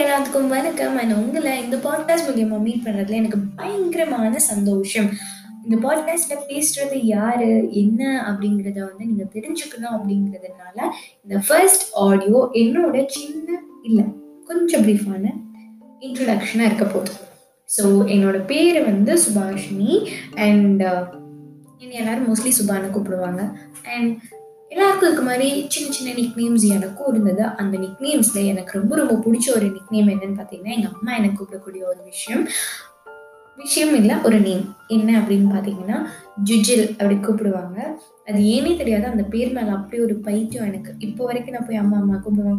எல்லாத்துக்கும் வணக்கம். நான் உங்களை இந்த பாட்காஸ்ட் மூலியமா மீட் பண்றதுல எனக்கு பயங்கரமான சந்தோஷம். இந்த பாட்காஸ்ட்ல பேசுறது யாரு என்ன அப்படிங்கிறத வந்து நீங்க தெரிஞ்சுக்கணும். அப்படிங்கிறதுனால இந்த ஃபர்ஸ்ட் ஆடியோ என்னோட சின்ன இல்லை கொஞ்சம் பிரீஃபான இன்ட்ரடக்ஷனா இருக்க போதும். ஸோ என்னோட பேர் வந்து சுபாஷினி அண்ட் என்னை எல்லாரும் மோஸ்ட்லி சுபான்னு கூப்பிடுவாங்க. அண்ட் எல்லாருக்கும் இருக்க மாதிரி சின்ன சின்ன நிக் நேம்ஸ் எனக்கும் இருந்தது. அந்த நிக் நேம்ஸில் எனக்கு ரொம்ப ரொம்ப பிடிச்ச ஒரு நிக் நேம் என்னன்னு பார்த்தீங்கன்னா, எங்கள் அம்மா எனக்கு கூப்பிடக்கூடிய ஒரு விஷயம் இல்லை ஒரு நேம் என்ன அப்படின்னு பார்த்தீங்கன்னா ஜுஜில் அப்படி கூப்பிடுவாங்க. அது ஏனே தெரியாது, அந்த பேர் மேலே அப்படி ஒரு பைத்தியம் எனக்கு. இப்போ வரைக்கும் நான் போய் அம்மா கூப்பிடுமா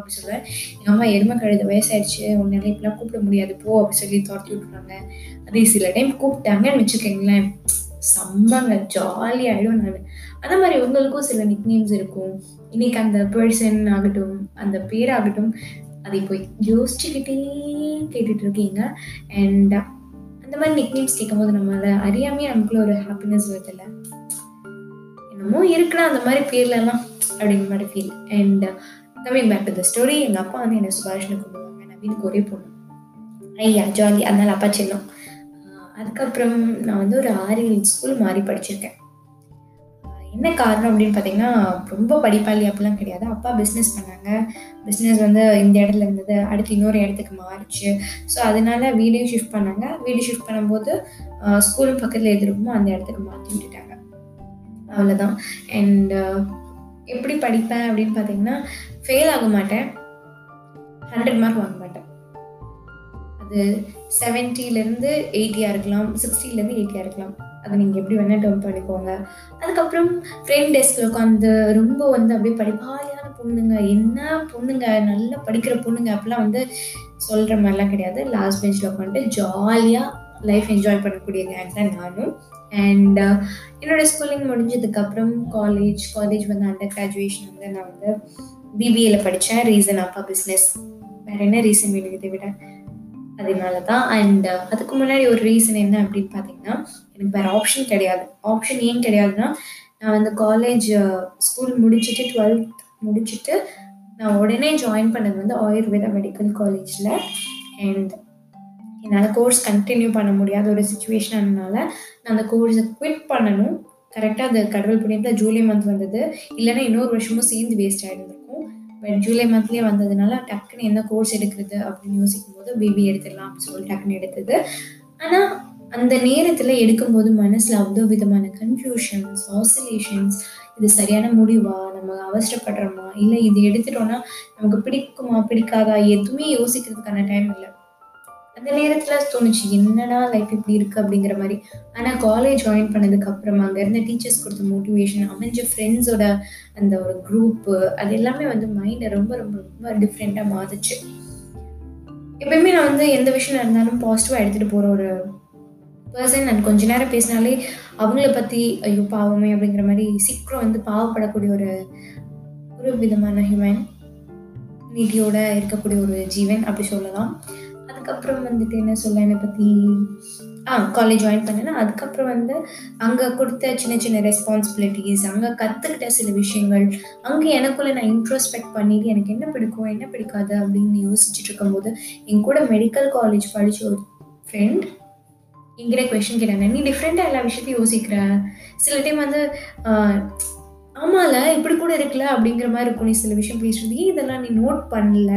அப்படி சொல்லுவேன். எங்கள் அம்மா எருமை கழுத வயசாயிடுச்சு, உன்னால இப்பெல்லாம் கூப்பிட முடியாது போ அப்படி சொல்லி துரத்தி விட்டுறாங்க. அதே சில டைம் கூப்பிட்டாங்கன்னு வச்சுக்கோங்களேன், செம்மங்க ஜாலியாகிடும் நான். அந்த மாதிரி உங்களுக்கும் சில நிக் நேம்ஸ் இருக்கும். இன்னைக்கு அந்த பர்சன் ஆகட்டும் அந்த பேராகட்டும் அதை போய் யோசிச்சுக்கிட்டே கேட்டுட்டு இருக்கீங்க. அண்ட் அந்த மாதிரி நிக் நேம்ஸ் கேட்கும் போது நம்மளை அறியாமையே நமக்குள்ள ஒரு ஹாப்பினஸ் வருது, இல்லை என்னமோ இருக்குன்னா அந்த மாதிரி பேர்லாம் அப்படிங்கிற மாதிரி feel. And coming back to the story, எங்கள் அப்பா வந்து என்னை சுபாஷினி கூப்பிடுவாங்க. நான் வீட்டுக்கு ஒரே பொண்ணு, ஐயா ஜாலி, அதனால அப்பா செல்லும். அதுக்கப்புறம் நான் வந்து ஒரு 6 ஸ்கூல் மாறி படிச்சிருக்கேன். என்ன காரணம் அப்படின்னு பார்த்தீங்கன்னா, ரொம்ப படிப்பாளி அப்படிலாம் கிடையாது. அப்பா பிஸ்னஸ் பண்ணாங்க, பிஸ்னஸ் வந்து இந்த இடத்துல இருந்தது அடுத்து இன்னொரு இடத்துக்கு மாறிச்சு. ஸோ அதனால வீடையும் ஷிஃப்ட் பண்ணாங்க. வீடு ஷிஃப்ட் பண்ணும்போது ஸ்கூலும் பக்கத்தில் எதிர்க்குமோ அந்த இடத்துக்கு மாற்றி விட்டுட்டாங்க, அவ்வளோதான். அண்ட் எப்படி படிப்பேன் அப்படின்னு பார்த்தீங்கன்னா, ஃபெயில் ஆக மாட்டேன், 100 மார்க் வாங்க மாட்டேன். அது 70-80 இருக்கலாம், 60-80 இருக்கலாம், அதை நீங்கள் எப்படி வேணால் டர்ன் பண்ணிக்கோங்க. அதுக்கப்புறம் ஃப்ரெண்ட் டெஸ்கில் உட்காந்து ரொம்ப வந்து அப்படியே படிப்பாளியான பொண்ணுங்க, என்ன பொண்ணுங்க நல்லா படிக்கிற பொண்ணுங்க அப்படிலாம் வந்து சொல்கிற மாதிரிலாம் கிடையாது. லாஸ்ட் பெஞ்சில் உட்காந்துட்டு ஜாலியாக லைஃப் என்ஜாய் பண்ணக்கூடிய கேங் தான் நானும். அண்ட் என்னோடய ஸ்கூலிங் முடிஞ்சதுக்கப்புறம் காலேஜ் வந்து அண்டர் கிராஜுவேஷன் வந்து நான் வந்து BBAல படித்தேன். ரீசன் அப்பா பிஸ்னஸ், வேறு என்ன ரீசன் வேணும் இதை விட, அதனால தான். அண்ட் அதுக்கு முன்னாடி ஒரு ரீசன் என்ன அப்படின்னு பார்த்தீங்கன்னா, எனக்கு வேறு ஆப்ஷன் கிடையாது. ஆப்ஷன் ஏன் கிடையாதுன்னா, நான் வந்து காலேஜ் ஸ்கூல் முடிச்சுட்டு 12th முடிச்சுட்டு நான் உடனே ஜாயின் பண்ணது வந்து ஆயுர்வேதா மெடிக்கல் காலேஜில். அண்ட் என்னால் கோர்ஸ் கண்டினியூ பண்ண முடியாத ஒரு சுச்சுவேஷன், அதனால நான் அந்த கோர்ஸை குவிட் பண்ணணும். கரெக்டாக அது கடவுள் புண்ணியத்தில் ஜூலை மந்த் வந்தது, இல்லைன்னா இன்னொரு வருஷமும் சேர்ந்து வேஸ்ட் ஆகிடுது. ஜூலை மந்த்லேயே வந்ததுனால டக்குன்னு என்ன கோர்ஸ் எடுக்கிறது அப்படின்னு யோசிக்கும் போது பிபி எடுத்துடலாம் அப்படின்னு சொல்லி டக்குன்னு எடுத்தது. ஆனால் அந்த நேரத்தில் எடுக்கும்போது மனசில் அவ்வளோ விதமான கன்ஃபியூஷன்ஸ், ஆசிலேஷன்ஸ், இது சரியான முடிவா, நம்ம அவசரப்படுறோமா, இல்லை இது எடுத்துட்டோன்னா நமக்கு பிடிக்குமா பிடிக்காதா, எதுவுமே யோசிக்கிறதுக்கான டைம் இல்லை. அந்த நேரத்தில் தோணுச்சு என்னன்னா லைஃப் இப்படி இருக்குது அப்படிங்கிற மாதிரி. ஆனால் காலேஜ் ஜாயின் பண்ணதுக்கு அப்புறமா அங்கே இருந்த டீச்சர்ஸ் கொடுத்த மோட்டிவேஷன், அமைஞ்ச ஃப்ரெண்ட்ஸோட அந்த ஒரு குரூப்பு, அது எல்லாமே வந்து மைண்டை ரொம்ப ரொம்ப ரொம்ப டிஃப்ரெண்ட்டாக மாறுச்சு. எப்பயுமே நான் வந்து எந்த விஷயம் நடந்தாலும் பாசிட்டிவாக எடுத்துகிட்டு போகிற ஒரு பர்சன். நான் கொஞ்ச நேரம் பேசினாலே அவங்கள பற்றி ஐயோ பாவமே அப்படிங்கிற மாதிரி சீக்கிரம் வந்து பாவப்படக்கூடிய ஒரு விதமான ஹியூமன் நீட்டியோட இருக்கக்கூடிய ஒரு ஜீவன் அப்படி சொல்லலாம். அதுக்கப்புறம் வந்துட்டு என்ன சொல்ல, என்னை பற்றி காலேஜ் ஜாயின் பண்ணேன்னா அதுக்கப்புறம் வந்து அங்கே கொடுத்த சின்ன சின்ன ரெஸ்பான்சிபிலிட்டிஸ், அங்கே கற்றுக்கிட்ட சில விஷயங்கள், அங்கே எனக்குள்ளே நான் இன்ட்ரோஸ்பெக்ட் பண்ணிட்டு எனக்கு என்ன பிடிக்கும் என்ன பிடிக்காது அப்படின்னு யோசிச்சுட்டு இருக்கும்போது என் கூட மெடிக்கல் காலேஜ் படித்த ஒரு ஃப்ரெண்ட் என்கிட்ட கொஸ்டின் கேட்டாங்க, நீ டிஃப்ரெண்ட்டாக எல்லா விஷயத்தையும் யோசிக்கிற, சில டைம் வந்து ஆமால இப்படி கூட இருக்கல அப்படிங்கிற மாதிரி இருக்கும், நீ சில விஷயம் பேசுறதுக்கே இதெல்லாம் நீ நோட் பண்ணல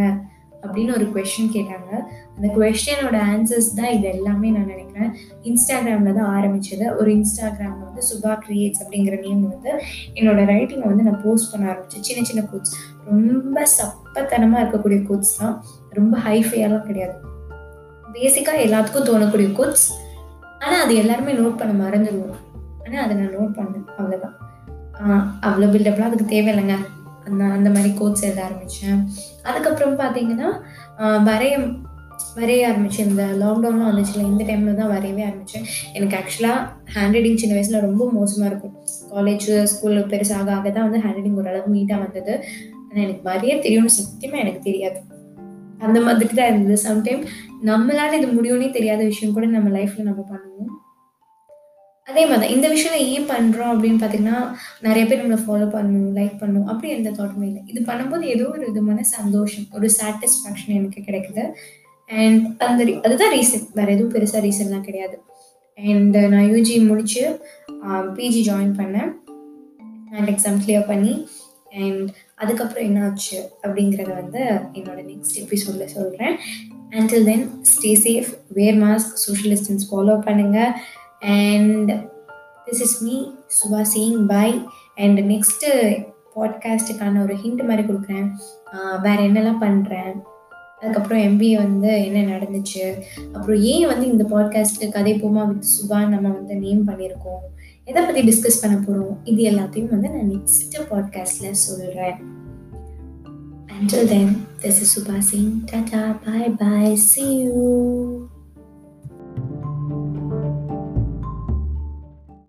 அப்படின்னு ஒரு கொஸ்டின் கேட்டாங்க. அந்த கொஸ்டினோட ஆன்சர்ஸ் தான் இது எல்லாமே நான் நினைக்கிறேன். இன்ஸ்டாகிராமில் தான் ஆரம்பித்தது. ஒரு இன்ஸ்டாகிராமில் வந்து சுபா கிரியேட்ஸ் அப்படிங்கிற நேம் வந்து என்னோட ரைட்டிங்கை வந்து நான் போஸ்ட் பண்ண ஆரம்பித்தேன். சின்ன சின்ன கோட்ஸ், ரொம்ப சப்பத்தனமாக இருக்கக்கூடிய கோட்ஸ் தான், ரொம்ப ஹைஃபையெல்லாம் கிடையாது, பேசிக்காக எல்லாத்துக்கும் தோணக்கூடிய கோட்ஸ். ஆனால் அது எல்லாருமே நோட் பண்ண மறந்துடுவோம். ஆனால் அதை நான் நோட் பண்ணேன், அவ்வளோதான். அவ்வளோ பில்டப்லாம் அதுக்கு தேவையில்லைங்க. அந்த மாதிரி கோட்ஸ் எழுத ஆரம்பித்தேன். அதுக்கப்புறம் பார்த்தீங்கன்னா வரைய ஆரம்பித்தேன். இந்த லாக்டவுன்லாம் வந்துச்சுல இந்த டைமில் தான் வரையவே ஆரம்பித்தேன். எனக்கு ஆக்சுவலாக ஹேண்ட் ரைட்டிங் சின்ன வயசில் ரொம்ப மோசமாக இருக்கும். காலேஜ் ஸ்கூல் பெருசாக ஆக தான் வந்து ஹேண்ட் ரைட்டிங் ஓரளவு நீட்டாக வந்தது. ஆனால் எனக்கு வரைய தெரியும்னு சத்தியமாக எனக்கு தெரியாது, அந்த மாதிரி தான் இருந்தது. சம்டைம் நம்மளால் இது முடியும்னே தெரியாத விஷயம் கூட நம்ம லைஃப்பில் நம்ம பண்ணுவோம். அதே மாதிரி தான் இந்த விஷயம் ஏன் பண்ணுறோம் அப்படின்னு பார்த்தீங்கன்னா, நிறைய பேர் நம்மளை ஃபாலோ பண்ணணும், லைக் பண்ணணும், அப்படி எந்த தாட்டுமே இல்லை. இது பண்ணும்போது ஏதோ ஒரு விதமான சந்தோஷம், ஒரு சாட்டிஸ்ஃபேக்ஷன் எனக்கு கிடைக்குது. அண்ட் அதுதான் ரீசன், வேற எதுவும் பெருசாக ரீசன்லாம் கிடையாது. அண்ட் நான் யூஜி முடிச்சு பிஜி ஜாயின் பண்ணேன், அண்ட் எக்ஸாம் கிளியர் பண்ணி. அண்ட் அதுக்கப்புறம் என்ன ஆச்சு அப்படிங்கிறத என்னோட நெக்ஸ்ட் எபிசோடில் சொல்கிறேன். until then stay safe, wear mask, social distance follow பண்ணுங்கள். And this is me Suba saying bye. And next பாட்காஸ்ட்டுக்கான ஒரு ஹிண்ட் மாதிரி கொடுக்குறேன், வேறு என்னெல்லாம் பண்ணுறேன், அதுக்கப்புறம் MBA என்ன நடந்துச்சு, அப்புறம் ஏன் இந்த பாட்காஸ்ட்டு கதை போமா வித் சுபா நம்ம நேம் பண்ணியிருக்கோம், எதை பற்றி டிஸ்கஸ் பண்ண போகிறோம், இது எல்லாத்தையும் நான் நெக்ஸ்ட் பாட்காஸ்ட்டில் சொல்கிறேன். Until then, this is Subha saying tata, bye bye, see you.